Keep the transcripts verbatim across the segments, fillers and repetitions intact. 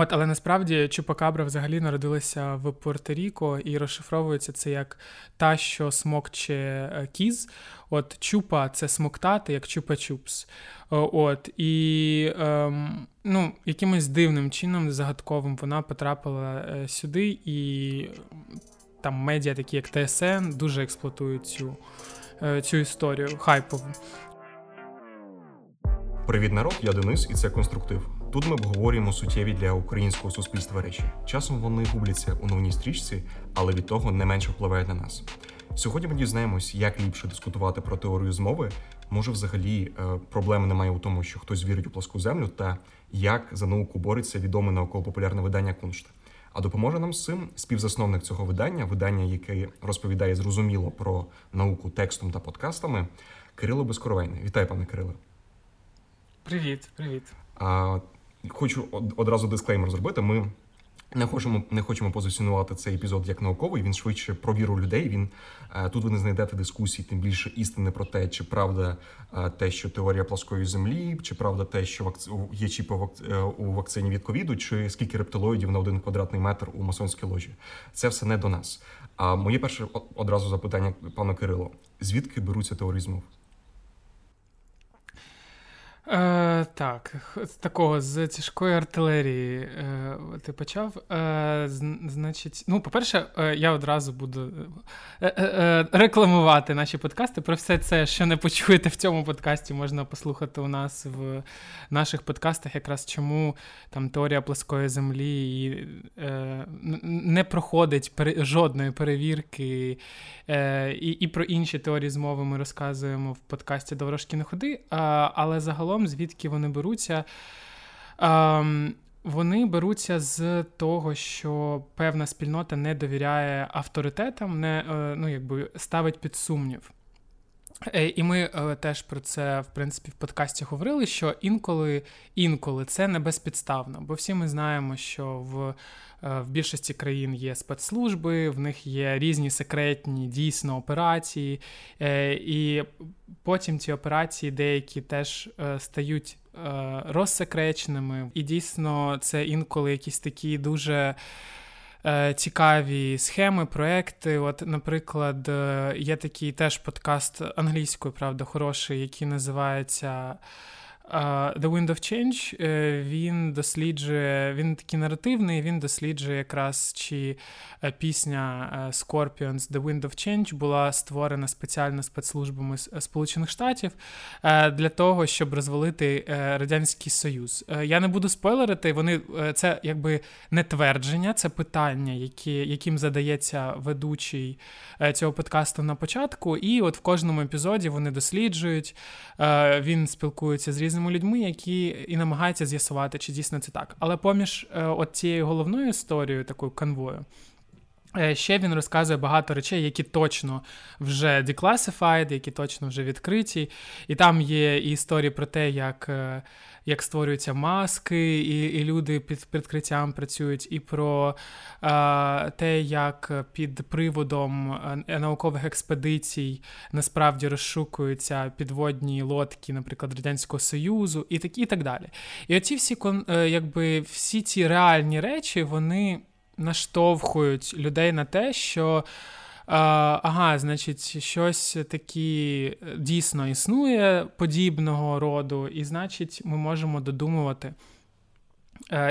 От, але насправді Чупакабра взагалі народилася в Пуерто-Ріко і розшифровується це як та, що смокче кіз. От чупа – це смоктати, як чупа-чупс. От, і ем, ну, якимось дивним чином, загадковим, вона потрапила сюди, і там медіа, такі як Т С Н, дуже експлуатують цю, цю історію хайпову. Привіт, народ, я Денис, і це «Конструктив». Тут ми обговорюємо суттєві для українського суспільства речі. Часом вони губляться у новній стрічці, але від того не менше впливають на нас. Сьогодні ми дізнаємось, як ліпше дискутувати про теорію змови. Може, взагалі, проблеми немає у тому, що хтось вірить у пласку землю, та як за науку бореться відоме науково-популярне видання «Куншт». А допоможе нам з цим співзасновник цього видання, видання, яке розповідає зрозуміло про науку текстом та подкастами, Кирило Бескоровайний. Вітаю, пане Кирило. Привіт, привіт. А, хочу одразу дисклеймер зробити. Ми не хочемо, не хочемо позиціонувати цей епізод як науковий, він швидше про віру людей. Він, а, тут ви не знайдете дискусій, тим більше істини про те, чи правда а, те, що теорія плоскої землі, чи правда те, що вакци... є чіпи у вакцині від ковіду, чи скільки рептилоїдів на один квадратний метр у масонській ложі. Це все не до нас. А моє перше одразу запитання, пану Кирило. Звідки беруться теорії змов? Е, так, з такого, з тяжкої артилерії е, ти почав. Е, з, значить, ну, по-перше, е, я одразу буду е, е, рекламувати наші подкасти. Про все це, що не почуєте в цьому подкасті, можна послухати у нас в наших подкастах, якраз чому там теорія плоскої землі і, е, не проходить пере, жодної перевірки. Е, і, і про інші теорії змови ми розказуємо в подкасті «Доврошки не ходи», а, але загалом звідки вони беруться? Ем, вони беруться з того, що певна спільнота не довіряє авторитетам, не, е, ну, якби ставить під сумнів. Е, і ми е, теж про це, в принципі, в подкасті говорили, що інколи, інколи це не безпідставно, бо всі ми знаємо, що в В більшості країн є спецслужби, в них є різні секретні дійсно операції, і потім ці операції деякі теж стають розсекреченими. І дійсно це інколи якісь такі дуже цікаві схеми, проекти. От, наприклад, є такий теж подкаст англійською, правда, хороший, який називається The Wind of Change, він досліджує, він такий наративний, він досліджує якраз, чи пісня Scorpions The Wind of Change була створена спеціально спецслужбами Сполучених Штатів для того, щоб розвалити Радянський Союз. Я не буду спойлерити, вони, це якби не твердження, це питання, які, яким задається ведучий цього подкасту на початку, і от в кожному епізоді вони досліджують, він спілкується з різними людьми, які і намагаються з'ясувати, чи дійсно це так. Але поміж е, от цією головною історією, такою канвою, е, ще він розказує багато речей, які точно вже declassified, які точно вже відкриті. І там є і історії про те, як, е, як створюються маски, і, і люди під прикриттям працюють, і про е, те, як під приводом наукових експедицій насправді розшукуються підводні лодки, наприклад, Радянського Союзу, і так, і так далі. І оці всі, якби, всі ці реальні речі, вони наштовхують людей на те, що ага, значить, щось таке дійсно існує подібного роду, і, значить, ми можемо додумувати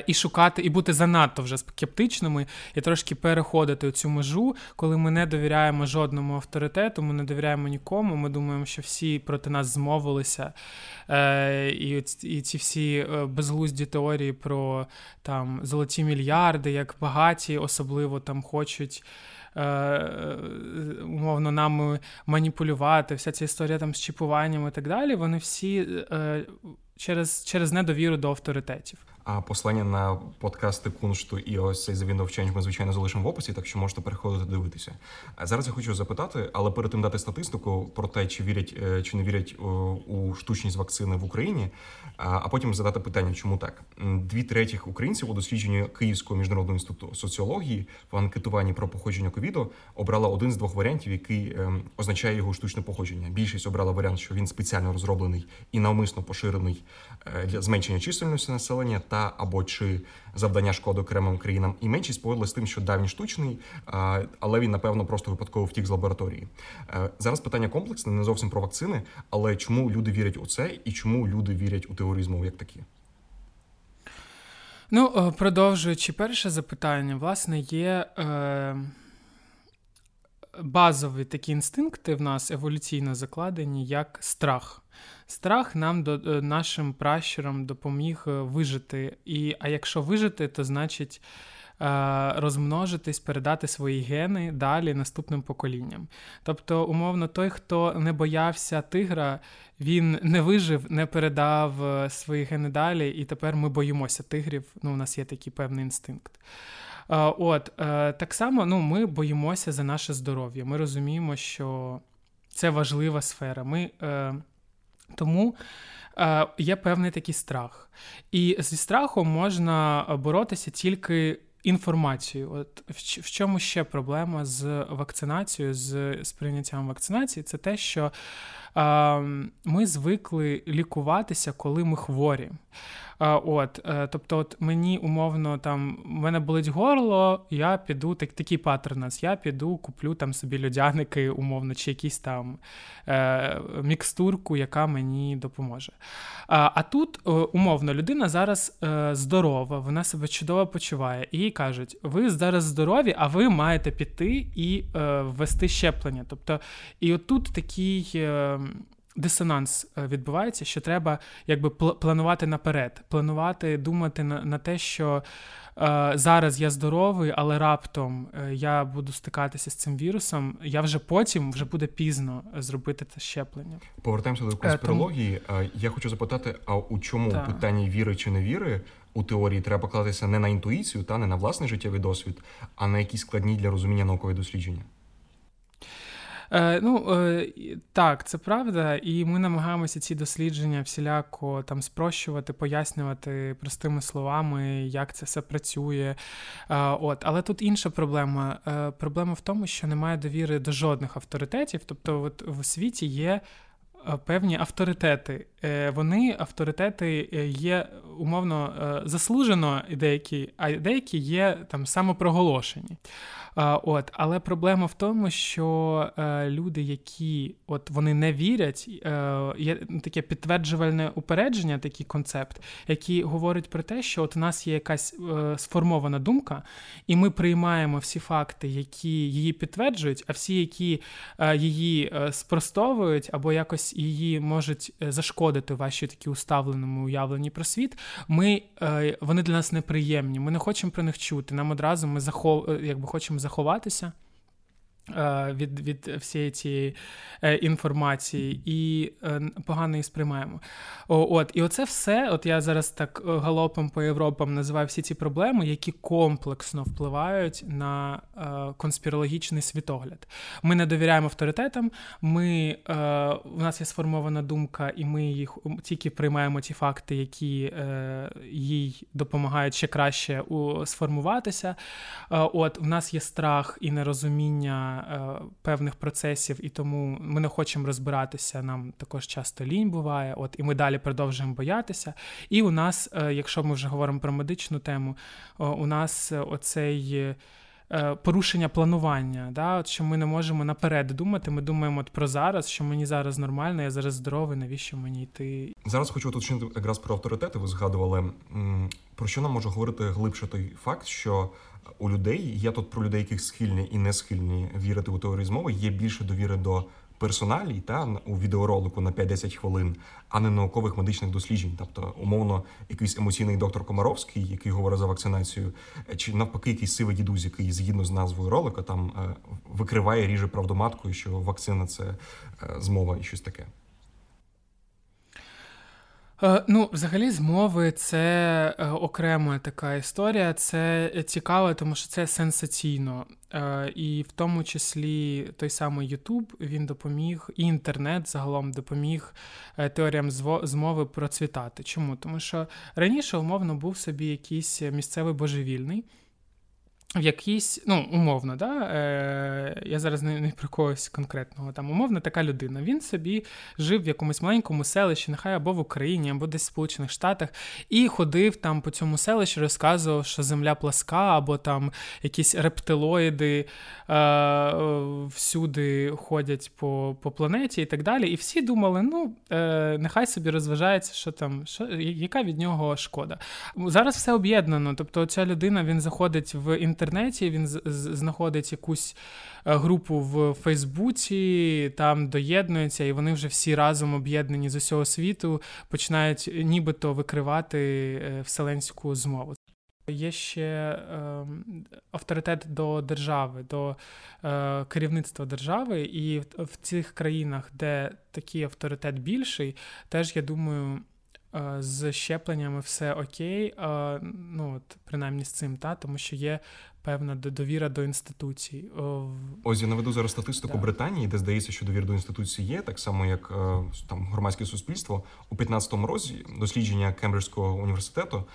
і шукати, і бути занадто вже скептичними, і трошки переходити цю межу, коли ми не довіряємо жодному авторитету, ми не довіряємо нікому, ми думаємо, що всі проти нас змовилися, і ці всі безглузді теорії про там золоті мільярди, як багаті, особливо там хочуть умовно нами маніпулювати, вся ця історія там з чіпуванням і так далі, вони всі е, через, через недовіру до авторитетів. А послання на подкасти Куншту і ось цей The Wind of Change ми, звичайно, залишимо в описі, так що можете переходити дивитися. Зараз я хочу запитати, але перед тим дати статистику про те, чи вірять, чи не вірять у штучність вакцини в Україні, а потім задати питання, чому так. Дві третіх українців у дослідженні Київського міжнародного інституту соціології в анкетуванні про походження ковіду обрала один з двох варіантів, який означає його штучне походження. Більшість обрала варіант, що він спеціально розроблений і навмисно поширений для зменшення чисельності населення та та або чи завдання шкоди окремим країнам, і меншість поводилась з тим, що да, він штучний, але він, напевно, просто випадково втік з лабораторії. Зараз питання комплексне, не зовсім про вакцини, але чому люди вірять у це і чому люди вірять у теорії змов як такі? Ну, продовжуючи перше запитання, власне, є е, базові такі інстинкти в нас еволюційно закладені, як страх. Страх нам, до, нашим пращурам допоміг вижити. І, а якщо вижити, то значить е, розмножитись, передати свої гени далі наступним поколінням. Тобто, умовно, той, хто не боявся тигра, він не вижив, не передав свої гени далі, і тепер ми боїмося тигрів. Ну, у нас є такий певний інстинкт. От, так само, ну, ми боїмося за наше здоров'я. Ми розуміємо, що це важлива сфера. Ми, тому є певний такий страх. І зі страхом можна боротися тільки інформацією. От в чому ще проблема з вакцинацією, з сприйняттям вакцинації? Це те, що е, ми звикли лікуватися, коли ми хворі. Е, от, е, тобто, от мені умовно там, в мене болить горло, я піду, так, такий паттерн, я піду, куплю там собі льодяники, умовно, чи якісь там е, мікстурку, яка мені допоможе. А, а тут, е, умовно, людина зараз е, здорова, вона себе чудово почуває, і їй кажуть, ви зараз здорові, а ви маєте піти і е, ввести щеплення. Тобто, і отут такий е, дисонанс відбувається, що треба якби планувати наперед, планувати, думати на, на те, що е, зараз я здоровий, але раптом я буду стикатися з цим вірусом, я вже потім, вже буде пізно зробити це щеплення. Повертаємося до конспірології. Е, тому... Я хочу запитати, а у чому да. питання віри чи невіри у теорії треба покладатися не на інтуїцію, та не на власний життєвий досвід, а на якісь складні для розуміння наукові дослідження? Е, ну, е, так, це правда. І ми намагаємося ці дослідження всіляко там спрощувати, пояснювати простими словами, як це все працює. Е, от. Але тут інша проблема. Е, проблема в тому, що немає довіри до жодних авторитетів. Тобто от в світі є певні авторитети. Вони, авторитети, є умовно заслужено деякі, а деякі є там самопроголошені. От. Але проблема в тому, що люди, які от, вони не вірять, є таке підтверджувальне упередження, такий концепт, який говорить про те, що от у нас є якась сформована думка, і ми приймаємо всі факти, які її підтверджують, а всі, які її спростовують або якось її можуть зашкодити вашій такій уставленому уявленні про світ, ми, вони для нас неприємні, ми не хочемо про них чути, нам одразу ми захов, якби хочемо заховатися від, від всієї цієї інформації і погано її сприймаємо. От, і оце все, от я зараз так галопом по Європам називаю всі ці проблеми, які комплексно впливають на конспірологічний світогляд. Ми не довіряємо авторитетам, ми, у нас є сформована думка, і ми їх тільки приймаємо ті факти, які їй допомагають ще краще сформуватися. От, у нас є страх і нерозуміння певних процесів, і тому ми не хочемо розбиратися, нам також часто лінь буває, от, і ми далі продовжуємо боятися. І у нас, якщо ми вже говоримо про медичну тему, у нас оцей порушення планування, да? От, що ми не можемо наперед думати, ми думаємо от про зараз, що мені зараз нормально, я зараз здоровий, навіщо мені йти? Зараз хочу уточнити якраз про авторитети, ви згадували. Про що нам може говорити глибше той факт, що у людей, я тут про людей, яких схильні і не схильні вірити у теорії змови, є більше довіри до персоналій та у відеоролику на п'ять-десять хвилин, а не наукових медичних досліджень. Тобто, умовно, якийсь емоційний доктор Комаровський, який говорить за вакцинацію, чи навпаки якийсь сивий дідусь, який, згідно з назвою ролика, там викриває, ріже правдоматкою, що вакцина – це змова і щось таке. Ну, взагалі, змови – це окрема така історія. Це цікаво, тому що це сенсаційно. І в тому числі той самий YouTube, він допоміг, і інтернет загалом допоміг теоріям змови процвітати. Чому? Тому що раніше, умовно, був собі якийсь місцевий божевільний, в якійсь, ну, умовно, да, е, я зараз не, не про когось конкретного, там, умовно, така людина, він собі жив в якомусь маленькому селищі, нехай або в Україні, або десь в Сполучених Штатах, і ходив там по цьому селищі, розказував, що земля пласка, або там якісь рептилоїди е, е, всюди ходять по, по планеті і так далі, і всі думали, ну, е, нехай собі розважається, що там, що, яка від нього шкода. Зараз все об'єднано, тобто ця людина, він заходить в інтернет, В інтернеті, він знаходить якусь групу в Фейсбуці, там доєднуються, і вони вже всі разом об'єднані з усього світу, починають нібито викривати вселенську змову. Є ще е, авторитет до держави, до е, керівництва держави, і в, в цих країнах, де такий авторитет більший, теж, я думаю, з щепленнями все окей, ну от принаймні з цим, та, тому що є певна довіра до інституцій. Ось я наведу зараз статистику да. Британії, де здається, що довіра до інституцій є, так само як там громадське суспільство. У п'ятнадцятому році дослідження Кембриджського університету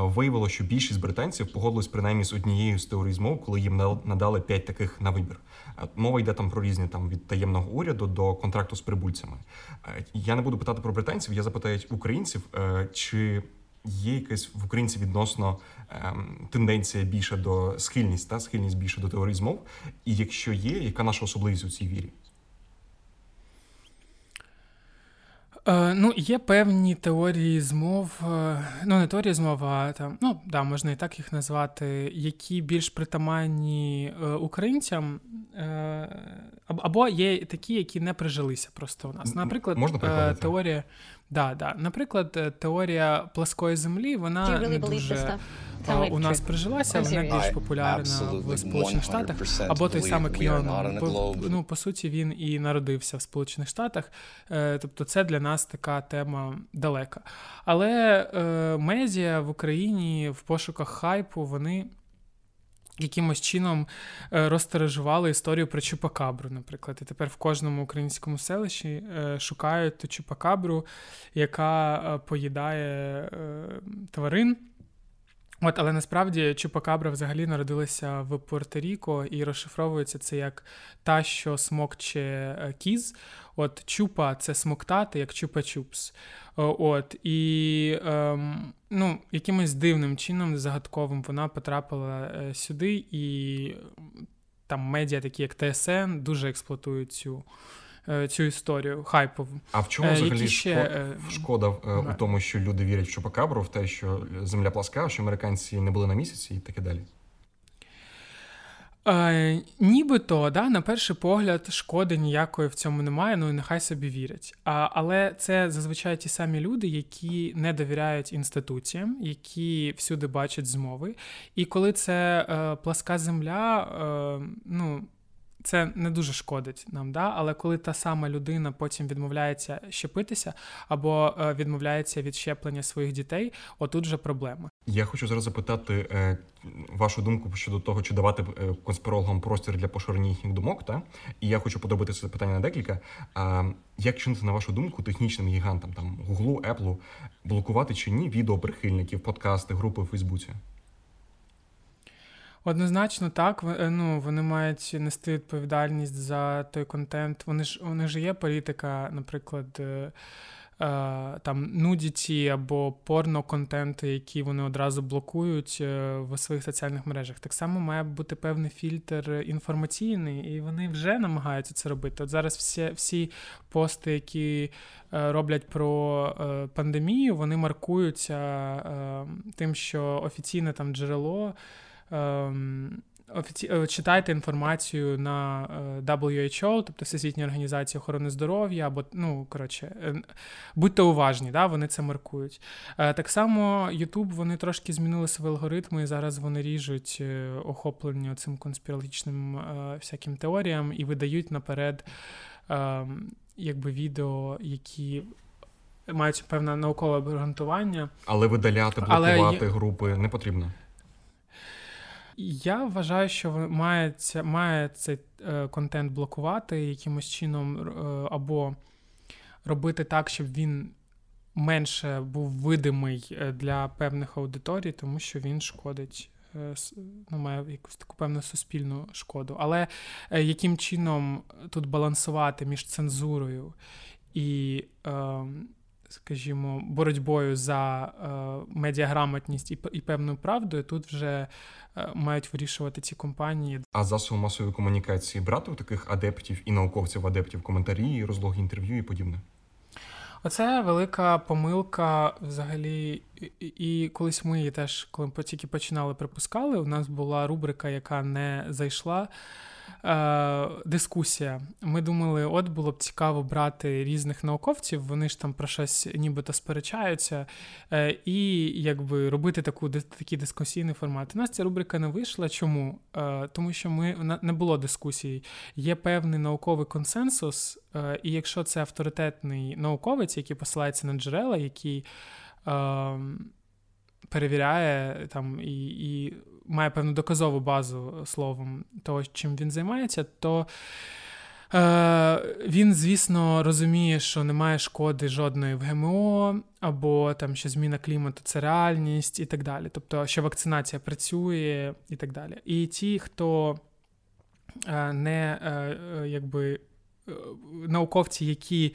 виявило, що більшість британців погодились принаймні з однією з теорій змов, коли їм надали п'ять таких на вибір. Мова йде там про різні там від таємного уряду до контракту з прибульцями. Я не буду питати про британців, я запитаю українців, чи є якась в українців відносно ем, тенденція більше до схильність, та схильність більше до теорії змов. І якщо є, яка наша особливість у цій вірі? Е, ну, є певні теорії змов, е, ну, не теорії змов, а там, ну, да, можна і так їх назвати, які більш притаманні е, українцям, е, або є такі, які не прижилися просто у нас. Наприклад, е, теорія... Да, да. Наприклад, теорія пласкої землі, вона really не дуже uh, у нас прижилася, але вона більш популярна в Сполучених Штатах. Або той самий Кьон, ну, по суті, він і народився в Сполучених Штатах, тобто це для нас така тема далека. Але е, медіа в Україні в пошуках хайпу, вони... якимось чином розтиражували історію про Чупакабру, наприклад. І тепер в кожному українському селищі шукають ту Чупакабру, яка поїдає тварин. От, але насправді Чупакабра взагалі народилася в Пуерто-Ріко і розшифровується це як та, що смокче кіз. От чупа – це смоктати, як чупа-чупс. От, і ем, ну, якимось дивним чином, загадковим, вона потрапила сюди, і там медіа, такі як Т С Н, дуже експлуатують цю, цю історію хайпову. А в чому взагалі ще... шкода в, у тому, що люди вірять в Чупакабру, в те, що земля пласка, що американці не були на місяці і таке далі? Е, нібито, да, на перший погляд, шкоди ніякої в цьому немає, ну і нехай собі вірять. А, але це зазвичай ті самі люди, які не довіряють інституціям, які всюди бачать змови. І коли це е, пласка земля, е, ну, це не дуже шкодить нам, да? Але коли та сама людина потім відмовляється щепитися або е, відмовляється від щеплення своїх дітей, отут же проблема. Я хочу зараз запитати е, вашу думку щодо того, чи давати е, конспірологам простір для поширення їхніх думок, та? І я хочу подробити це питання на декілька. Е, як чинити, на вашу думку, технічним гігантам, там, Гуглу, Еплу, блокувати чи ні відео прихильників, подкасти, групи у Фейсбуці? Однозначно так, ну, вони мають нести відповідальність за той контент. Вони ж, вони ж є політика, наприклад, е, там нудіті або порноконтенти, які вони одразу блокують в своїх соціальних мережах. Так само має бути певний фільтр інформаційний, і вони вже намагаються це робити. От зараз всі, всі пости, які роблять про пандемію, вони маркуються е, тим, що офіційне там джерело, читайте інформацію на дабл ю ейч о, тобто Всесвітньої організації охорони здоров'я, або, ну, коротше, будьте уважні, да, вони це маркують. Так само YouTube, вони трошки змінили свої алгоритми, і зараз вони ріжуть охоплення цим конспірологічним всяким теоріям і видають наперед якби відео, які... мають певне наукове обґрунтування. Але видаляти, блокувати Але... групи не потрібно. Я вважаю, що має, має цей е, контент блокувати якимось чином е, або робити так, щоб він менше був видимий для певних аудиторій, тому що він шкодить ну, має якусь таку певну суспільну шкоду. Але яким чином тут балансувати між цензурою і, скажімо, боротьбою за медіаграмотність і певною правдою, тут вже мають вирішувати ці компанії. А засоби масової комунікації брати у таких адептів і науковців-адептів коментарі, розлоги інтерв'ю і подібне? Оце велика помилка взагалі, і колись ми її теж, коли тільки починали, припускали, у нас була рубрика, яка не зайшла, е- дискусія. Ми думали, от було б цікаво брати різних науковців, вони ж там про щось нібито сперечаються, е- і якби робити таку, такі дискусійні формати. У нас ця рубрика не вийшла. Чому? Е- тому що ми, не було дискусій. Є певний науковий консенсус, е- і якщо це авторитетний науковець, який посилається на джерела, який перевіряє там і, і має певну доказову базу словом того, чим він займається, то е, він, звісно, розуміє, що немає шкоди жодної в ГМО, або там, що зміна клімату – це реальність і так далі. Тобто, що вакцинація працює і так далі. І ті, хто е, не, е, якби, е, науковці, які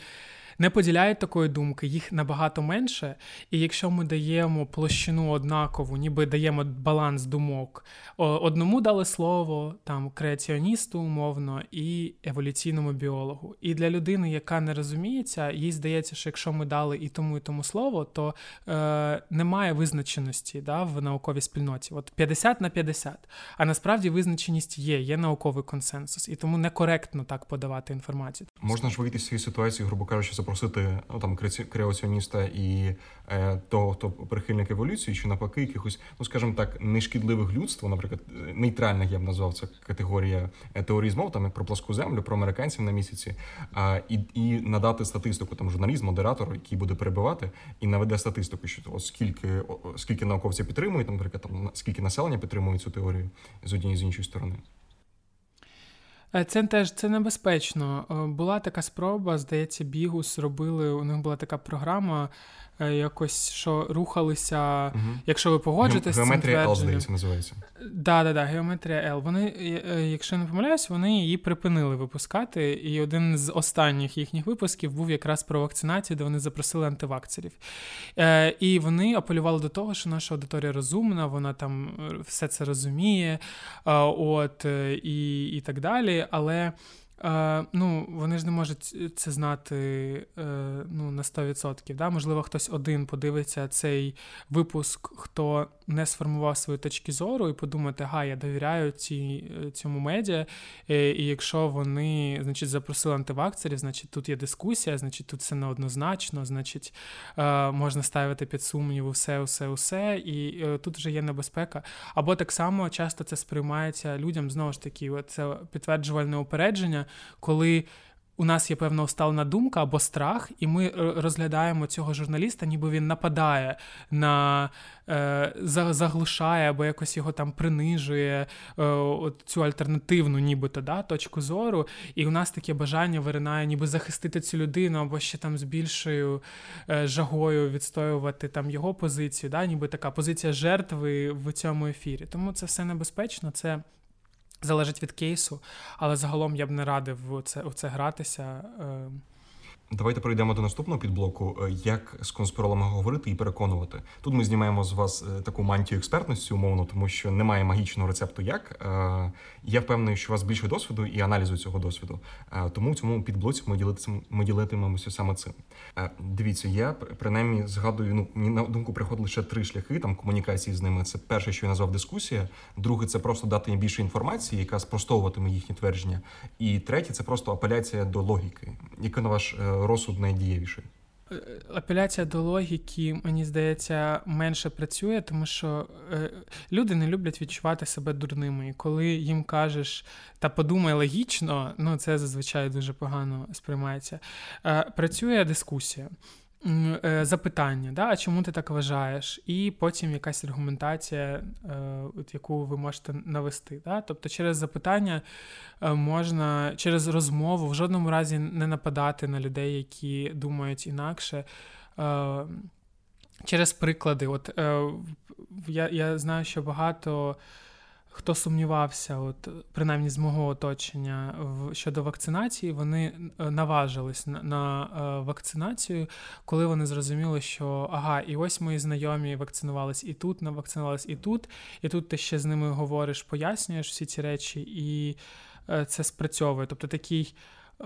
не поділяють такої думки, їх набагато менше, і якщо ми даємо площину однакову, ніби даємо баланс думок, одному дали слово, там, креаціоністу, умовно, і еволюційному біологу. І для людини, яка не розуміється, їй здається, що якщо ми дали і тому, і тому слово, то е, немає визначеності, да, в науковій спільноті. От п'ятдесят на п'ятдесят. А насправді визначеність є, є науковий консенсус, і тому некоректно так подавати інформацію. Можна ж вийти з цієї ситуації, грубо кажучи, просити, ну, там, креаціоніста і е, того, хто прихильник еволюції, чи навпаки якихось, ну, скажімо так, нешкідливих людству, наприклад, нейтральних, я б назвав, це категорія теорії змов, там, про пласку землю, про американців на місяці, а, і, і надати статистику, там, журналіст, модератор, який буде перебивати, і наведе статистику, що о, скільки, о, скільки науковців підтримує, там, наприклад, там, скільки населення підтримує цю теорію з однієї, з іншої сторони. Це теж це небезпечно. Була така спроба, здається, Бігус робили, у них була така програма, якось, що рухалися, угу. якщо ви погоджуєтесь з цим твердженням. Геометрія Л, здається, називається. Да, да, да, Геометрія Л. Вони, якщо не помиляюсь, вони її припинили випускати, і один з останніх їхніх випусків був якраз про вакцинацію, де вони запросили антивакцерів. І вони апелювали до того, що наша аудиторія розумна, вона там все це розуміє, от, і, і так далі, але... Е, ну, вони ж не можуть це знати е, ну, на сто відсотків. Да? Можливо, хтось один подивиться цей випуск, хто не сформував свої точки зору, і подумати, га, я довіряю ці, цьому медіа, е, і якщо вони, значить, запросили антивакцерів, значить, тут є дискусія, значить, тут все неоднозначно, значить, е, можна ставити під сумніву все, усе, усе, і е, тут вже є небезпека. Або так само часто це сприймається людям, знову ж таки, це підтверджувальне упередження, коли у нас є певна усталена думка або страх, і ми розглядаємо цього журналіста, ніби він нападає, на, е, заглушає або якось його там принижує, е, цю альтернативну нібито, да, точку зору, і у нас таке бажання виринає ніби захистити цю людину або ще там з більшою е, жагою відстоювати там його позицію, да, ніби така позиція жертви в цьому ефірі. Тому це все небезпечно, це... залежить від кейсу, але загалом я б не радив у це, у це гратися. Давайте перейдемо до наступного підблоку, як з конспірологами говорити і переконувати. Тут ми знімаємо з вас таку мантію експертності, умовно, тому що немає магічного рецепту як. Я впевнений, що у вас більше досвіду і аналізу цього досвіду, тому в цьому підблоці ми, ми ділитимемося саме цим. Дивіться, я принаймні згадую, ну, мені на думку приходили ще три шляхи там комунікації з ними. Це перше, що я назвав дискусія, друге – це просто дати їм більше інформації, яка спростовуватиме їхні твердження, і третє – це просто апеляція до логіки. Яка на ваш розсуд найдієвіший? Апеляція до логіки, мені здається, менше працює, тому що е, люди не люблять відчувати себе дурними. І коли їм кажеш, та подумай логічно, ну це зазвичай дуже погано сприймається. Е, працює дискусія, е, запитання, да? А чому ти так вважаєш? І потім якась аргументація, е, от яку ви можете навести. Да? Тобто через запитання можна, через розмову, в жодному разі не нападати на людей, які думають інакше, через приклади. От е, я, я знаю, що багато хто сумнівався, от принаймні з мого оточення, в, щодо вакцинації, вони наважились на, на е, вакцинацію, коли вони зрозуміли, що ага, і ось мої знайомі вакцинувались і тут, навакцинувались і тут, і тут ти ще з ними говориш, пояснюєш всі ці речі, і е, це спрацьовує. Тобто такий, е,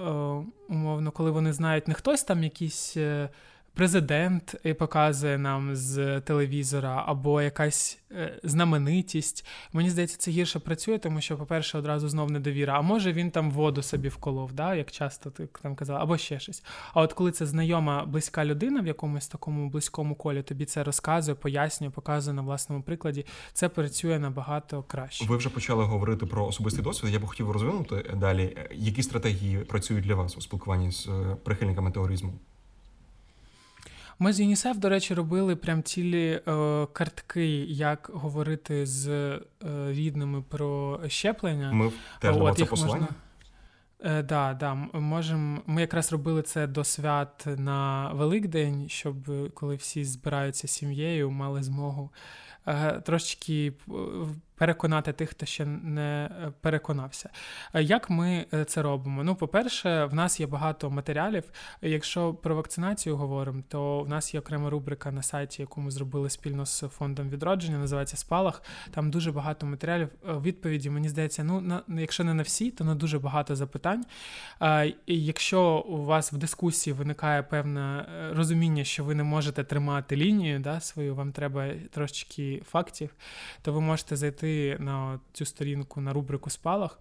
умовно, коли вони знають, не хтось там якийсь е, президент показує нам з телевізора, або якась е, знаменитість. Мені здається, це гірше працює, тому що, по-перше, одразу знов недовіра. А може він там воду собі вколов, да? Як часто ти там казала, або ще щось. А от коли це знайома, близька людина в якомусь такому близькому колі тобі це розказує, пояснює, показує на власному прикладі, це працює набагато краще. Ви вже почали говорити про особистий досвід. Я б хотів розвинути далі. Які стратегії працюють для вас у спілкуванні з прихильниками теоризму? Ми з ЮНІСЕФ, до речі, робили прям цілі е, картки, як говорити з е, рідними про щеплення. Ми теж дамо це послання? Так, е, да, да, можем, ми якраз робили це до свят на Великдень, щоб коли всі збираються сім'єю, мали змогу е, трошечки переконати тих, хто ще не переконався. Як ми це робимо? Ну, по-перше, в нас є багато матеріалів. Якщо про вакцинацію говоримо, то в нас є окрема рубрика на сайті, яку ми зробили спільно з Фондом відродження, називається «Спалах». Там дуже багато матеріалів. Відповіді, мені здається, ну, на, якщо не на всі, то на дуже багато запитань. І якщо у вас в дискусії виникає певне розуміння, що ви не можете тримати лінію, да, свою, вам треба трошечки фактів, то ви можете зайти на цю сторінку, на рубрику «Спалах»,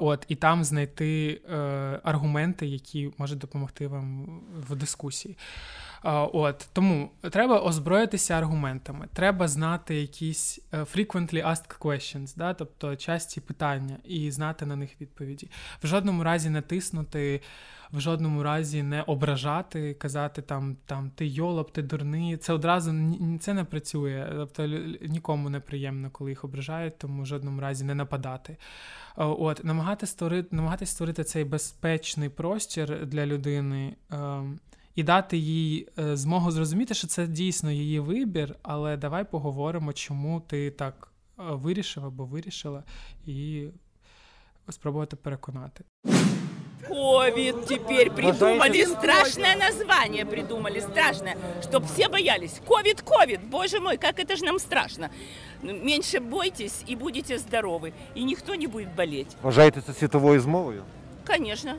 от, і там знайти е, аргументи, які можуть допомогти вам в дискусії. От, тому треба озброїтися аргументами, треба знати якісь frequently asked questions, да, тобто часті питання, і знати на них відповіді. В жодному разі не тиснути, в жодному разі не ображати, казати там, там ти йолоп, ти дурний, це одразу, це не працює, тобто нікому не приємно, коли їх ображають, тому в жодному разі не нападати. От, намагати створити, намагатись створити цей безпечний простір для людини, і дати їй змогу зрозуміти, що це дійсно її вибір, але давай поговоримо, чому ти так вирішив або вирішила, і спробувати переконати. Ковид теперь придумали, страшное название придумали, страшное, чтобы все боялись. Ковид, ковид, боже мой, как это же нам страшно. Меньше бойтесь и будете здоровы, и никто не будет болеть. Вважаєте це світовою змовою? Конечно.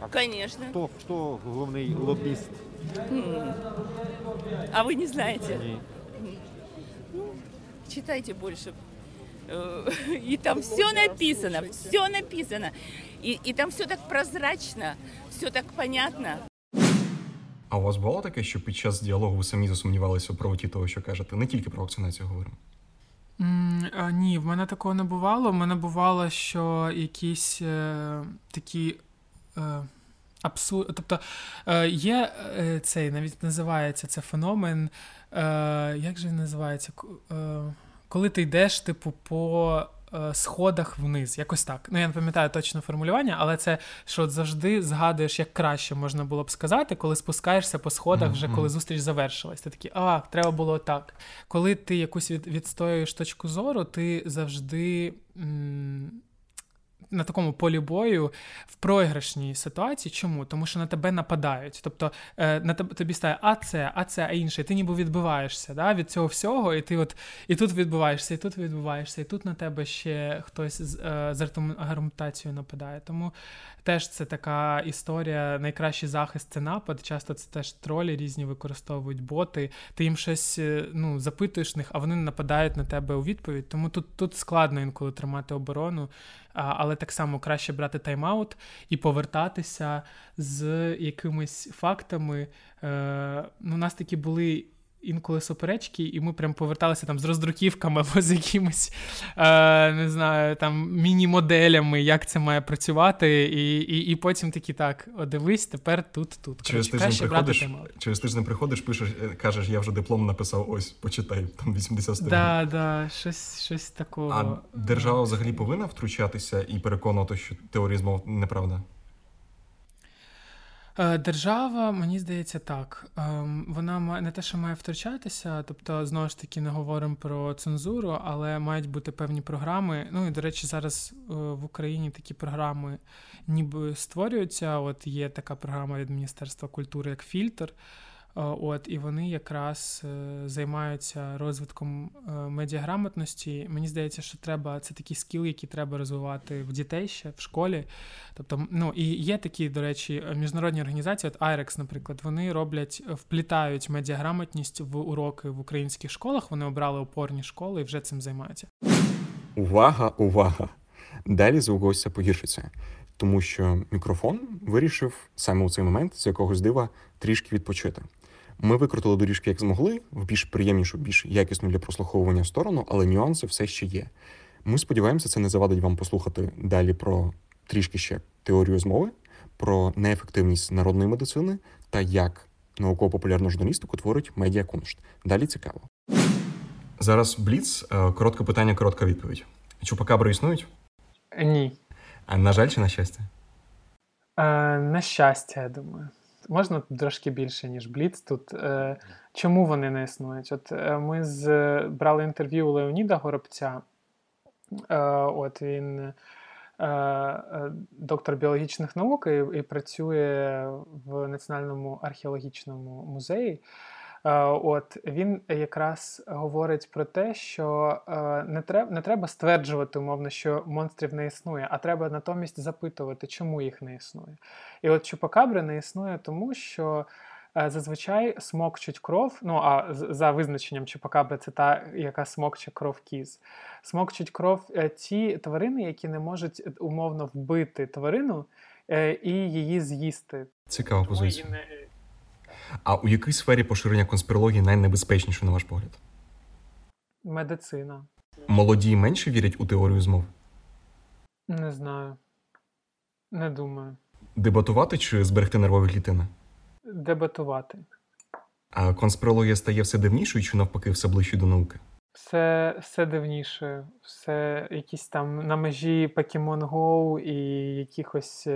А конечно. Кто, кто главный лоббист? А вы не знаете? Нет. Ну, читайте больше. И там все написано, все написано. И, и там все так прозрачно, все так понятно. А у вас було таке, що під час діалогу ви самі засумнівалися у правоті того, що кажете? Не тільки про вакцинацію говоримо. Mm, ні, в мене такого не бувало. В мене бувало, що якісь е, такі... Абсурд, тобто є цей, навіть називається це феномен, як же він називається, коли ти йдеш типу по сходах вниз, якось так. Ну, я не пам'ятаю точно формулювання, але це, що завжди згадуєш, як краще можна було б сказати, коли спускаєшся по сходах, вже коли зустріч завершилась. Ти такий, а, треба було так. Коли ти якусь від, відстоюєш точку зору, ти завжди... М- на такому полі бою в проіграшній ситуації. Чому? Тому що на тебе нападають. Тобто на тебе, тобі стає а це, а це, а інше. І ти ніби відбиваєшся, да, від цього всього, і ти от і тут відбиваєшся, і тут відбиваєшся, і тут на тебе ще хтось з, з аргументацією нападає. Тому теж це така історія. Найкращий захист – це напад. Часто це теж тролі різні використовують, боти. Ти їм щось, ну, запитуєш них, а вони нападають на тебе у відповідь. Тому тут, тут складно інколи тримати оборону. Але так само краще брати тайм-аут і повертатися з якимись фактами. Е, ну, у нас такі були інколи суперечки, і ми прям поверталися там з роздруківками або з якимись, е, не знаю, там міні-моделями, як це має працювати, і, і, і потім такі, так, о, дивись, тепер тут-тут. Через, через тиждень приходиш, пишеш, кажеш, я вже диплом написав, ось, почитай, там вісімдесят сторін. Так, так, щось, щось такого. А держава взагалі повинна втручатися і переконувати, що теоризм неправда? Держава, мені здається, так. Вона не те, що має втручатися, тобто, знову ж таки, не говоримо про цензуру, але мають бути певні програми. Ну, і, до речі, зараз в Україні такі програми ніби створюються. От є така програма від Міністерства культури як «Фільтр». От, і вони якраз займаються розвитком медіаграмотності. Мені здається, що треба, це такий скіл, який треба розвивати в дітей ще, в школі. Тобто, ну, і є такі, до речі, міжнародні організації, от ай рекс, наприклад, вони роблять, вплітають медіаграмотність в уроки в українських школах, вони обрали опорні школи і вже цим займаються. Увага, увага! Далі звук гостя погіршиться. Тому що мікрофон вирішив саме у цей момент з якогось дива трішки відпочити. Ми викрутили доріжки, як змогли, в більш приємнішу, більш якісну для прослуховування сторону, але нюанси все ще є. Ми сподіваємося, це не завадить вам послухати далі про трішки ще теорію змови, про неефективність народної медицини та як науково-популярну журналістику творить медіакуншт. Далі цікаво. Зараз бліц. Коротке питання, коротка відповідь. Чупакабри існують? Ні. А на жаль чи на щастя? Е, на щастя, я думаю. Можна трошки більше, ніж бліц тут. Е, чому вони не існують? От е, ми з, е, брали інтерв'ю у Леоніда Горобця. Е, от він е, е, доктор біологічних наук і, і працює в Національному археологічному музеї. От, він якраз говорить про те, що не треба, не треба стверджувати, умовно, що монстрів не існує, а треба натомість запитувати, чому їх не існує. І от чупакабри не існує тому, що зазвичай смокчуть кров, ну, а за визначенням чупакабри це та, яка смокче кров кіз. Смокчуть кров ті тварини, які не можуть умовно вбити тварину і її з'їсти. Цікава позиція. А у якій сфері поширення конспірології найнебезпечніше, на ваш погляд? Медицина. Молоді менше вірять у теорію змов? Не знаю. Не думаю. Дебатувати чи зберегти нервові клітини? Дебатувати. А конспірологія стає все дивнішою чи навпаки все ближче до науки? Все, все дивніше. Все якісь там на межі Pokemon Go і якихось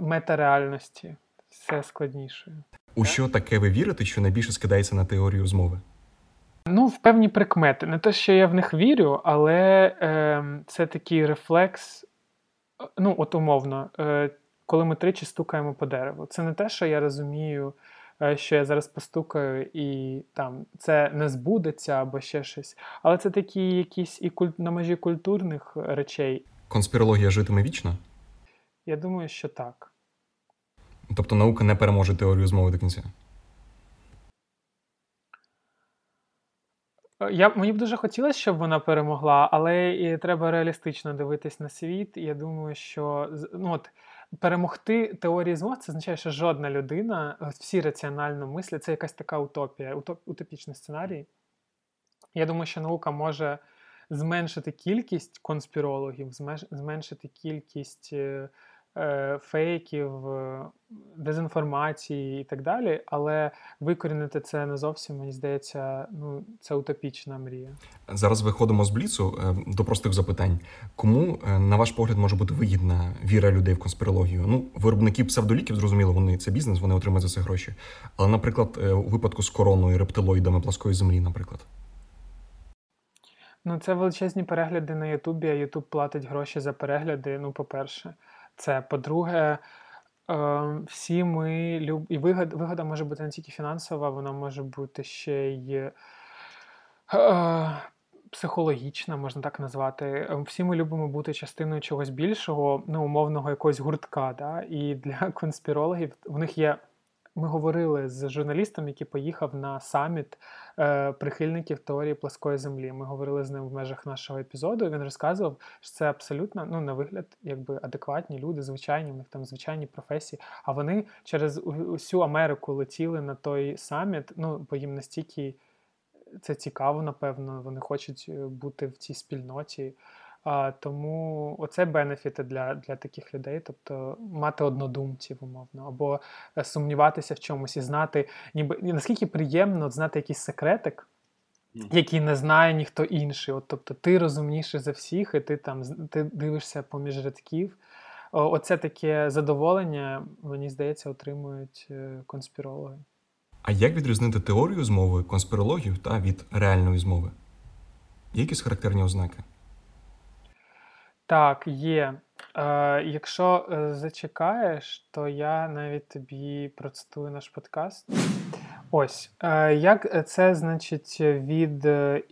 метареальності. Все складніше. У що таке ви вірите, що найбільше скидається на теорію змови? Ну, в певні прикмети. Не те, що я в них вірю, але е, це такий рефлекс, ну, от умовно, е, коли ми тричі стукаємо по дереву. Це не те, що я розумію, е, що я зараз постукаю і там це не збудеться або ще щось. Але це такі якісь і куль... на межі культурних речей. Конспірологія житиме вічно? Я думаю, що так. Тобто наука не переможе теорію змови до кінця? Я, мені б дуже хотілося, щоб вона перемогла, але і треба реалістично дивитись на світ. Я думаю, що ну, от, перемогти теорії змов – це означає, що жодна людина, всі раціонально мислять. Це якась така утопія, утоп, утопічний сценарій. Я думаю, що наука може зменшити кількість конспірологів, зменшити кількість фейків, дезінформації і так далі, але викорінити це не зовсім, мені здається, ну, це утопічна мрія. Зараз виходимо з бліцу до простих запитань. Кому, на ваш погляд, може бути вигідна віра людей в конспірологію? Ну, виробники псевдоліків, зрозуміло, вони це бізнес, вони отримають за це гроші. Але, наприклад, у випадку з короною, рептилоїдами, пласкої землі, наприклад. Ну, це величезні перегляди на Ютубі, а Ютуб платить гроші за перегляди, ну, по-перше. Це, по-друге, всі ми люб... і вигода, вигода може бути не тільки фінансова, вона може бути ще й психологічна, можна так назвати. Всі ми любимо бути частиною чогось більшого, ну, умовного якогось гуртка, да? І для конспірологів у них є... Ми говорили з журналістом, який поїхав на саміт е, прихильників теорії пласкої землі. Ми говорили з ним в межах нашого епізоду, і він розказував, що це абсолютно, ну, на вигляд, якби адекватні люди, звичайні, в них там звичайні професії, а вони через усю Америку летіли на той саміт, ну, бо їм настільки це цікаво, напевно, вони хочуть бути в цій спільноті. А, тому оце бенефіти для, для таких людей, тобто мати однодумців, умовно, або сумніватися в чомусь і знати, ніби наскільки приємно знати якийсь секретик, який не знає ніхто інший. От, тобто ти розумніший за всіх, і ти там ти дивишся поміж рядків. оце таке задоволення, мені здається, отримують конспірологи. А як відрізнити теорію змови, конспірологію та від реальної змови? Є якісь характерні ознаки? Так, є. Е, якщо зачекаєш, то я навіть тобі процитую наш подкаст. Ось. Е, як це, значить, від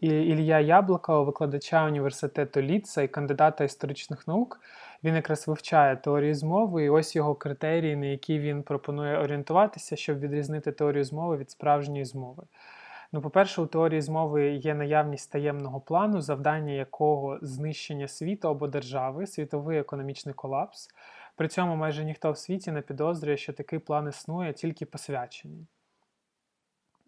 Ілля Яблокова, викладача університету Літца і кандидата історичних наук. Він якраз вивчає теорію змови, і ось його критерії, на які він пропонує орієнтуватися, щоб відрізнити теорію змови від справжньої змови. Ну, по-перше, у теорії змови є наявність таємного плану, завдання якого знищення світу або держави, світовий економічний колапс. При цьому майже ніхто в світі не підозрює, що такий план існує, тільки посвячені.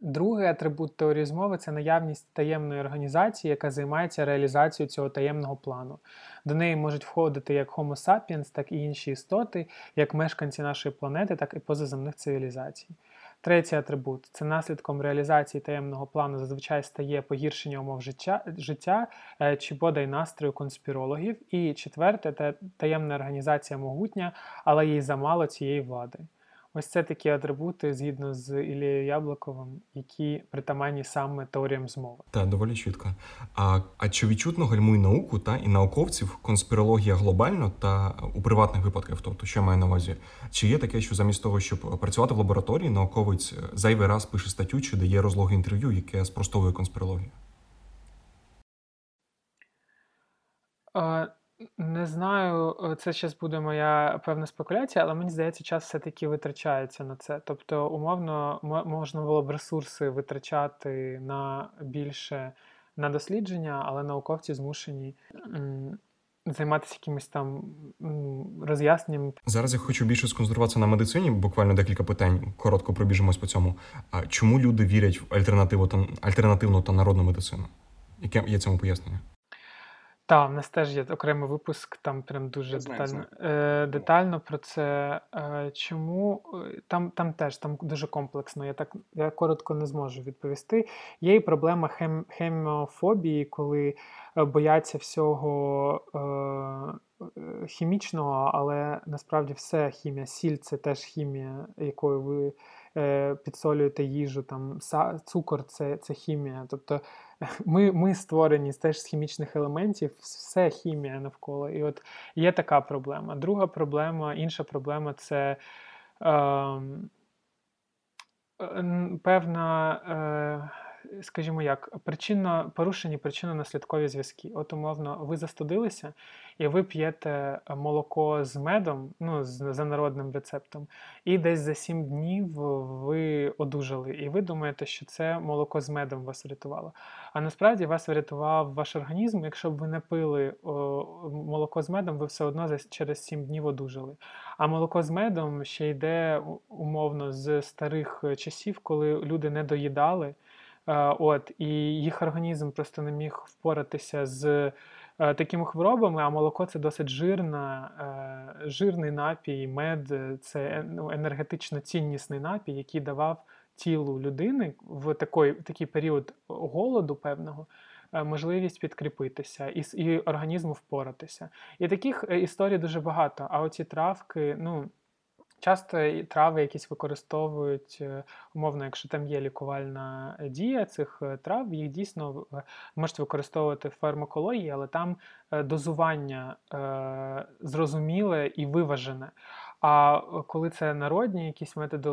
Другий атрибут теорії змови – це наявність таємної організації, яка займається реалізацією цього таємного плану. До неї можуть входити як Homo sapiens, так і інші істоти, як мешканці нашої планети, так і позаземних цивілізацій. Третій атрибут – це наслідком реалізації таємного плану зазвичай стає погіршення умов життя, життя чи бодай настрою конспірологів. І четверте – це таємна організація могутня, але їй замало цієї влади. Ось це такі атрибути, згідно з Ілією Яблоковим, які притаманні саме теоріям змови. Так, доволі чітко. А, а чи відчутно гальмує науку та і науковців конспірологія глобально та у приватних випадках, тобто, що я маю на увазі? Чи є таке, що замість того, щоб працювати в лабораторії, науковець зайвий раз пише статтю чи дає розлоги інтерв'ю, яке спростовує конспірологію? А... Не знаю, це зараз буде моя певна спекуляція, але мені здається, час все-таки витрачається на це. Тобто, умовно, можна було б ресурси витрачати на більше на дослідження, але науковці змушені м- займатися якимось там м- роз'ясненням. Зараз я хочу більше сконцентруватися на медицині, буквально декілька питань, коротко пробіжимось по цьому. А чому люди вірять в альтернативу та, альтернативну та народну медицину? Яке є цьому пояснення? Так, в нас теж є окремий випуск, там прям дуже детально, е, детально про це. Е, чому? Там, там теж там дуже комплексно, я так я коротко не зможу відповісти. Є і проблема хем, хеміофобії, коли бояться всього е, хімічного, але насправді все хімія. Сіль – це теж хімія, якою ви е, підсолюєте їжу, там, са, цукор – це, це хімія. Тобто, Ми, ми створені теж з хімічних елементів, все хімія навколо. І от є така проблема. Друга проблема, інша проблема – це е, певна, е, скажімо як, причинно, порушені причинно-наслідкові зв'язки. От, умовно, ви застудилися, і ви п'єте молоко з медом, ну, з, за народним рецептом, і десь за сім днів ви одужали, і ви думаєте, що це молоко з медом вас врятувало. А насправді вас врятував ваш організм, якщо б ви не пили о, молоко з медом, ви все одно через сім днів одужали. А молоко з медом ще йде, умовно, з старих часів, коли люди не доїдали, е, от, і їх організм просто не міг впоратися з такими хворобами, а молоко – це досить жирна, жирний напій, мед – це енергетично ціннісний напій, який давав тілу людини в такий, такий період голоду певного можливість підкріпитися і, і організму впоратися. І таких історій дуже багато, а оці травки, ну, часто трави якісь використовують, умовно, якщо там є лікувальна дія цих трав, їх дійсно можуть використовувати в фармакології, але там дозування е, зрозуміле і виважене. А коли це народні якісь методи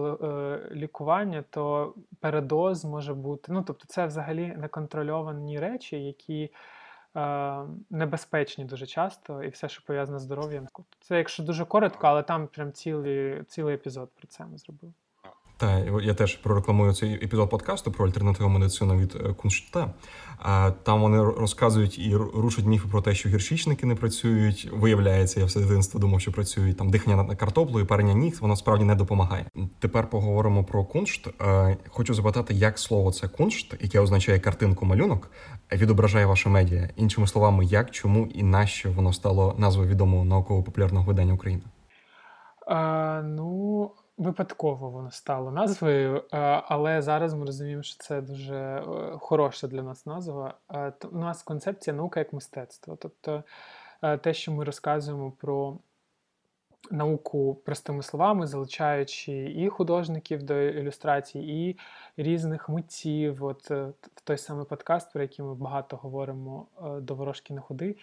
лікування, то передоз може бути. Ну, тобто це взагалі неконтрольовані речі, які небезпечні дуже часто, і все, що пов'язане з здоров'ям. Це якщо дуже коротко, але там прям цілий, цілий епізод про це ми зробили. Та, я теж прорекламую цей епізод подкасту про альтернативну медицину від Куншта. Там вони розказують і рушать міфи про те, що гірчичники не працюють. Виявляється, я все дитинство думав, що працюють там дихання на картоплю і парення ніг, воно справді не допомагає. Тепер поговоримо про Куншт. Хочу запитати, як слово це Куншт, яке означає картинку, малюнок, відображає ваша медіа. Іншими словами, як, чому і нащо воно стало назвою відомого науково-популярного видання України? А, ну... Випадково воно стало назвою, але зараз ми розуміємо, що це дуже хороша для нас назва. У нас концепція наука як мистецтво. Тобто те, що ми розказуємо про науку простими словами, залучаючи і художників до ілюстрацій, і різних митців. От в той самий подкаст, про який ми багато говоримо, «До ворожки не ходи»,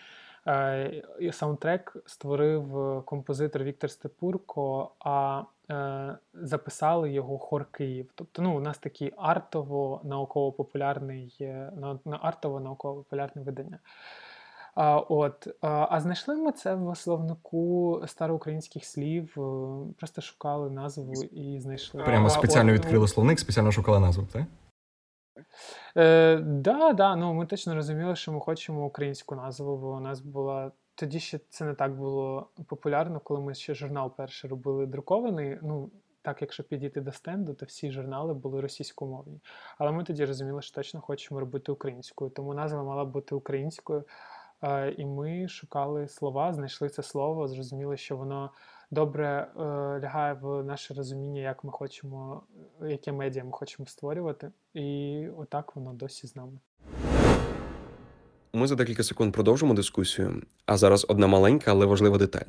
саундтрек створив композитор Віктор Степурко, а записали його хор Київ. Тобто, ну, у нас такий артово-науково-популярний, артово-науково-популярне видання. А, от, а знайшли ми це в словнику староукраїнських слів, просто шукали назву і знайшли. Прямо спеціально відкрили словник, спеціально шукали назву, так? Е, да, да, ну ми точно розуміли, що ми хочемо українську назву, бо у нас була... Тоді ще це не так було популярно, коли ми ще журнал перший робили друкований. Ну, так, якщо підійти до стенду, то всі журнали були російськомовні. Але ми тоді розуміли, що точно хочемо робити українською, тому назва мала бути українською. Е, і ми шукали слова, знайшли це слово, зрозуміли, що воно добре е, лягає в наше розуміння, як ми хочемо, яке медіа ми хочемо створювати. І отак воно досі з нами. Ми за декілька секунд продовжимо дискусію, а зараз одна маленька, але важлива деталь.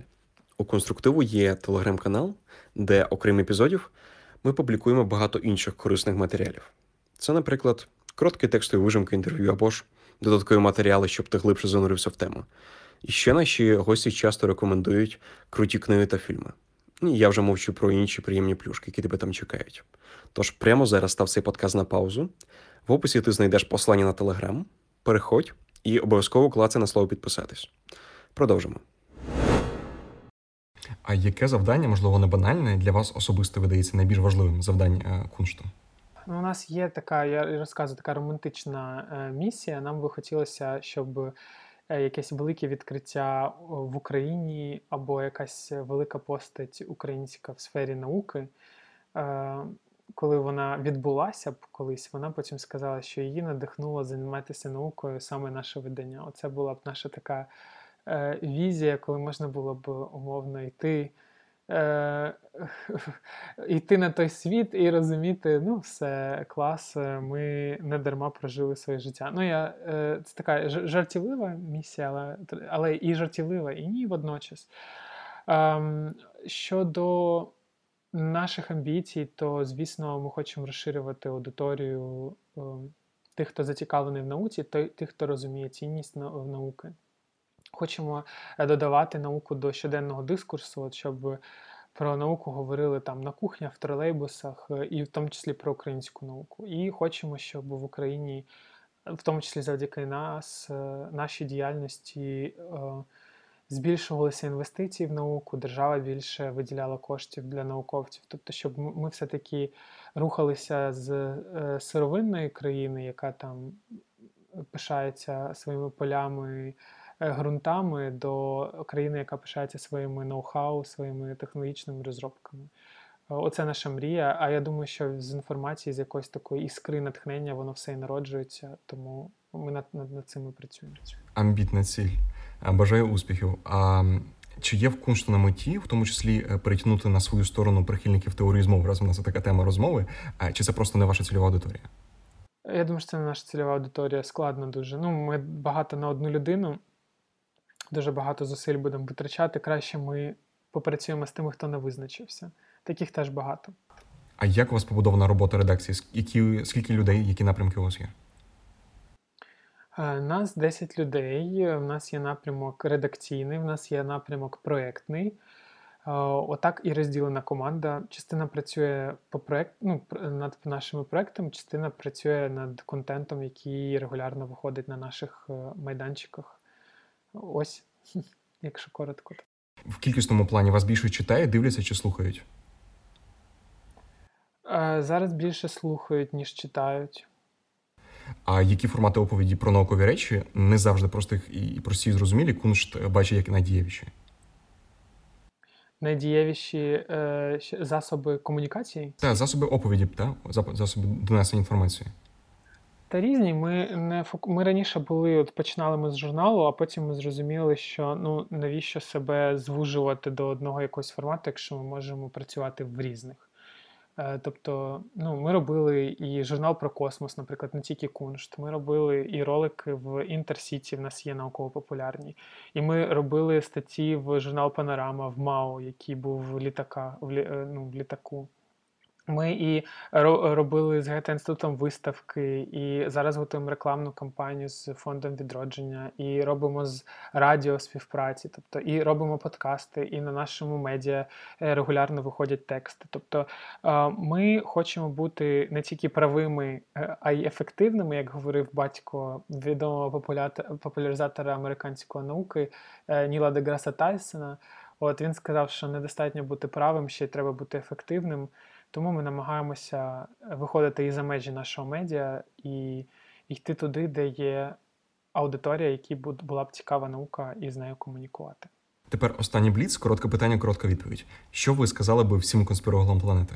У «Конструктиву» є телеграм-канал, де, окрім епізодів, ми публікуємо багато інших корисних матеріалів. Це, наприклад, короткі текстові вижимки інтерв'ю або ж додаткові матеріали, щоб ти глибше занурився в тему. І ще наші гості часто рекомендують круті книги та фільми. І я вже мовчу про інші приємні плюшки, які тебе там чекають. Тож прямо зараз став цей подкаст на паузу. В описі ти знайдеш посилання на телеграм. Переходь і обов'язково клацай на слово «підписатись». Продовжимо. А яке завдання, можливо, не банальне, для вас особисто видається найбільш важливим завданням Куншту? Ну, у нас є така, я розказую, така романтична е, місія. Нам би хотілося, щоб якесь велике відкриття в Україні або якась велика постать українська в сфері науки, е, коли вона відбулася б колись, вона потім сказала, що її надихнуло займатися наукою саме наше видання. Оце була б наша така е, візія, коли можна було б умовно йти йти на той світ і розуміти, ну, все, клас, ми не дарма прожили своє життя. Ну, я, це така жартівлива місія, але, але і жартівлива, і ні водночас. Щодо наших амбіцій, то, звісно, ми хочемо розширювати аудиторію тих, хто зацікавлений в науці, тих, хто розуміє цінність науки. Хочемо додавати науку до щоденного дискурсу, от щоб про науку говорили там на кухнях, в тролейбусах, і в тому числі про українську науку. І хочемо, щоб в Україні, в тому числі завдяки нас, нашій діяльності збільшувалися інвестиції в науку, держава більше виділяла коштів для науковців. Тобто, щоб ми все-таки рухалися з сировинної країни, яка там пишається своїми полями, ґрунтами, до країни, яка пишається своїми ноу-хау, своїми технологічними розробками. Оце наша мрія, а я думаю, що з інформації, з якоїсь такої іскри натхнення, воно все і народжується, тому ми над, над, над цим і працюємо. Амбітна ціль. Бажаю успіхів. А чи є в Куншту на меті, в тому числі, перетягнути на свою сторону прихильників теорії змов? Раз у нас така тема розмови, чи це просто не ваша цільова аудиторія? Я думаю, що це не наша цільова аудиторія. Складно дуже. Ну, ми багато на одну людину. Дуже багато зусиль будемо витрачати. Краще ми попрацюємо з тими, хто не визначився. Таких теж багато. А як у вас побудована робота редакції? Які, скільки людей, які напрямки у вас є? У нас десять людей. У нас є напрямок редакційний, у нас є напрямок проєктний. Отак і розділена команда. Частина працює по проєкт, ну, над нашими проєктами, частина працює над контентом, який регулярно виходить на наших майданчиках. Ось, якщо коротко. В кількісному плані вас більше читає, дивляться чи слухають? Зараз більше слухають, ніж читають. А які формати оповіді про наукові речі не завжди простих і прості, зрозумілі, Куншт бачить як найдієвіші? Найдієвіші е, засоби комунікації? Так, засоби оповіді, та? Засоби донесення інформації. Та різні. Ми не фок... ми раніше були, от починали ми з журналу, а потім ми зрозуміли, що ну навіщо себе звужувати до одного якогось формату, якщо ми можемо працювати в різних. Тобто, ну, ми робили і журнал про космос, наприклад, не тільки Куншт. Ми робили і ролики в Інтерсіті, в нас є науково-популярні. І ми робили статті в журнал «Панорама», в МАУ, який був в, літака, в, лі, ну, в літаку. Ми і робили з Гете-інститутом виставки, і зараз готуємо рекламну кампанію з фондом відродження, і робимо з Радіо Співпраці, тобто і робимо подкасти, і на нашому медіа регулярно виходять тексти. Тобто ми хочемо бути не тільки правими, а й ефективними, як говорив батько відомого популяризатора американської науки Ніла Деграса Тайсона. От він сказав, що недостатньо бути правим, ще треба бути ефективним. Тому ми намагаємося виходити і за межі нашого медіа і йти туди, де є аудиторія, якій була б цікава наука, і з нею комунікувати. Тепер останній бліц, коротке питання, коротка відповідь. Що ви сказали би всім конспірологам планети?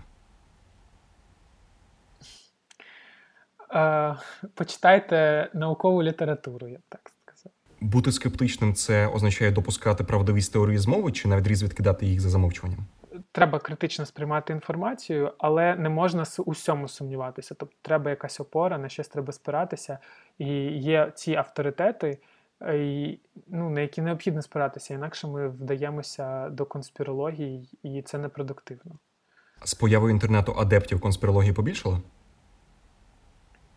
Е, почитайте наукову літературу, я б так сказав. Бути скептичним – це означає допускати правдивість теорії змови, чи навіть різко відкидати їх за замовчуванням? Треба критично сприймати інформацію, але не можна усьому сумніватися. Тобто треба якась опора, на щось треба спиратися. І є ці авторитети, і, ну, на які необхідно спиратися, інакше ми вдаємося до конспірології, і це непродуктивно. З появою інтернету адептів конспірології побільшало?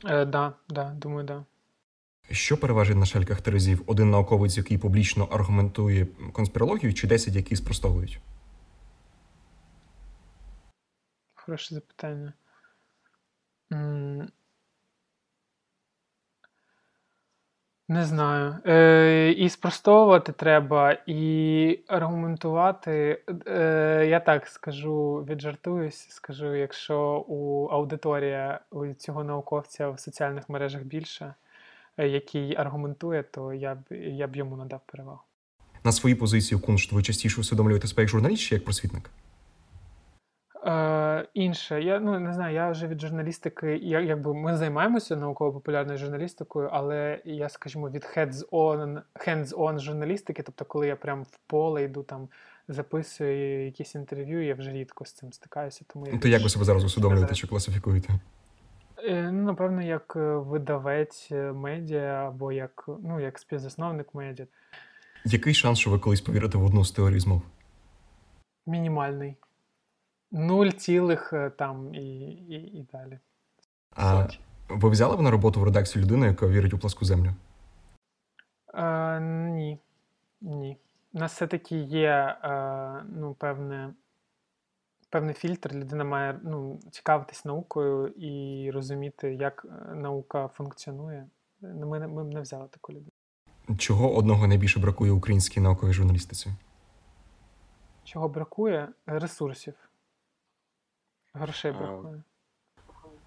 Е, да, да, думаю, да. Що переважить на шельках терезів? Один науковець, який публічно аргументує конспірологію, чи десять, які спростовують? Хороше запитання. Не знаю. Е, і спростовувати треба, і аргументувати. Е, я так скажу, віджартуюсь, скажу, якщо у аудиторія у цього науковця в соціальних мережах більше, який аргументує, то я б, я б йому надав перевагу. На свої позиції у Куншт ви частіше усвідомлюєте себе як журналіст чи як просвітник? Е, інше. Я ну не знаю, я вже від журналістики, я, якби ми займаємося науково-популярною журналістикою, але я, скажімо, від hands-on, hands-on журналістики, тобто коли я прям в поле йду, там, записую якісь інтерв'ю, я вже рідко з цим стикаюся. Тому я ну, то як ви себе зараз усвідомлюєте чи класифікуєте? Е, ну, напевно, як видавець медіа або як, ну, як співзасновник медіа. Який шанс, що ви колись повірите в одну з теорій змов? Мінімальний. Нуль цілих там і, і, і далі. А ви взяли б на роботу в редакцію людину, яка вірить у пласку землю? Е, ні. Ні. У нас все-таки є е, ну, певне, певний фільтр. Людина має ну, цікавитись наукою і розуміти, як наука функціонує. Ми, ми б не взяли таку людину. Чого одного найбільше бракує українській науковій журналістиці? Чого бракує? Ресурсів. Грошей бракує.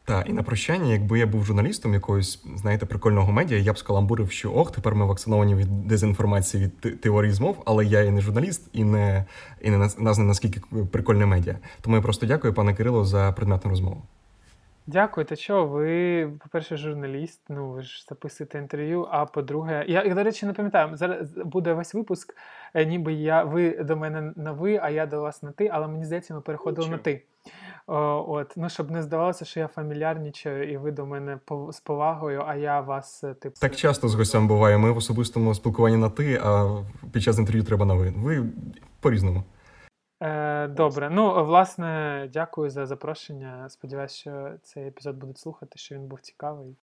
Так, і на прощання, якби я був журналістом якогось, знаєте, прикольного медіа, я б скаламбурив, що ох, тепер ми вакциновані від дезінформації, від теорії змов, але я і не журналіст, і не, і не названий наскільки прикольне медіа. Тому я просто дякую, пане Кирило, за предметну розмову. Дякую. Та чого? Ви, по-перше, журналіст, ну, ви ж записуєте інтерв'ю, а по-друге... Я, до речі, не пам'ятаю, зараз буде весь випуск, ніби я, ви до мене на ви, а я до вас на ти, але мені здається, ми переходили Нічого. на ти. О, от. Ну, щоб не здавалося, що я фамільярнічаю, і ви до мене пов... з повагою, а я вас... типу. Так часто з гостями буває. Ми в особистому спілкуванні на ти, а під час інтерв'ю треба на ви. Ви по-різному. Е, добре. Ну, власне, дякую за запрошення. Сподіваюсь, що цей епізод будуть слухати, що він був цікавий.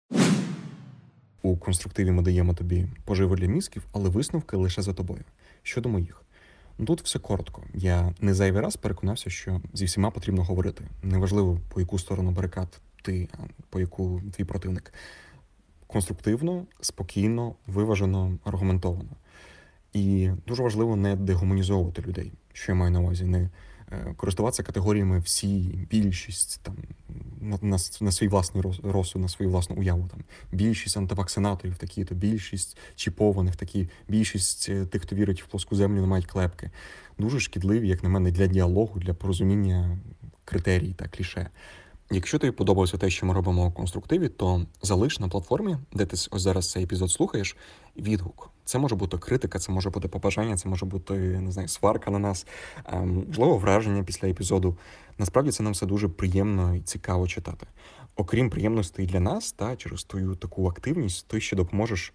У конструктиві ми даємо тобі поживи для мізків, але висновки лише за тобою. Щодо моїх. Тут все коротко. Я не зайвий раз переконався, що зі всіма потрібно говорити. Неважливо, по яку сторону барикад ти, по яку твій противник. Конструктивно, спокійно, виважено, аргументовано. І дуже важливо не дегуманізовувати людей, що я маю на увазі, не користуватися категоріями всі, більшість, там, на, на свій власний розсуд, на свою власну уяву. Там, більшість антивакцинаторів такі-то, більшість чіпованих такі, більшість тих, хто вірить в плоску землю, не мають клепки. Дуже шкідливі, як на мене, для діалогу, для порозуміння критерій та кліше. Якщо тобі подобалося те, що ми робимо у конструктиві, то залиш на платформі, де ти ось зараз цей епізод слухаєш, відгук. Це може бути критика, це може бути побажання, це може бути, не знаю, сварка на нас, можливо, враження після епізоду. Насправді це нам все дуже приємно і цікаво читати. Окрім приємностей для нас, та через твою таку активність, ти ще допоможеш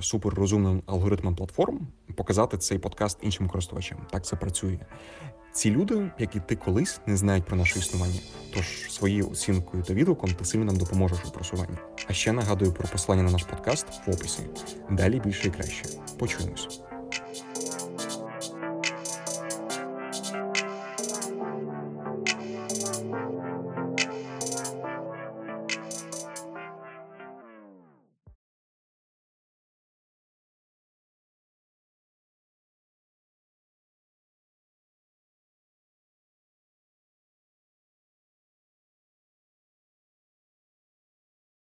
суперрозумним алгоритмам платформ показати цей подкаст іншим користувачам. Так це працює. Ці люди, які ти колись, не знають про наше існування, тож своєю оцінкою та відгуком ти сильно нам допоможеш у просуванні. А ще нагадую про посилання на наш подкаст в описі. Далі більше і краще. Почуємось.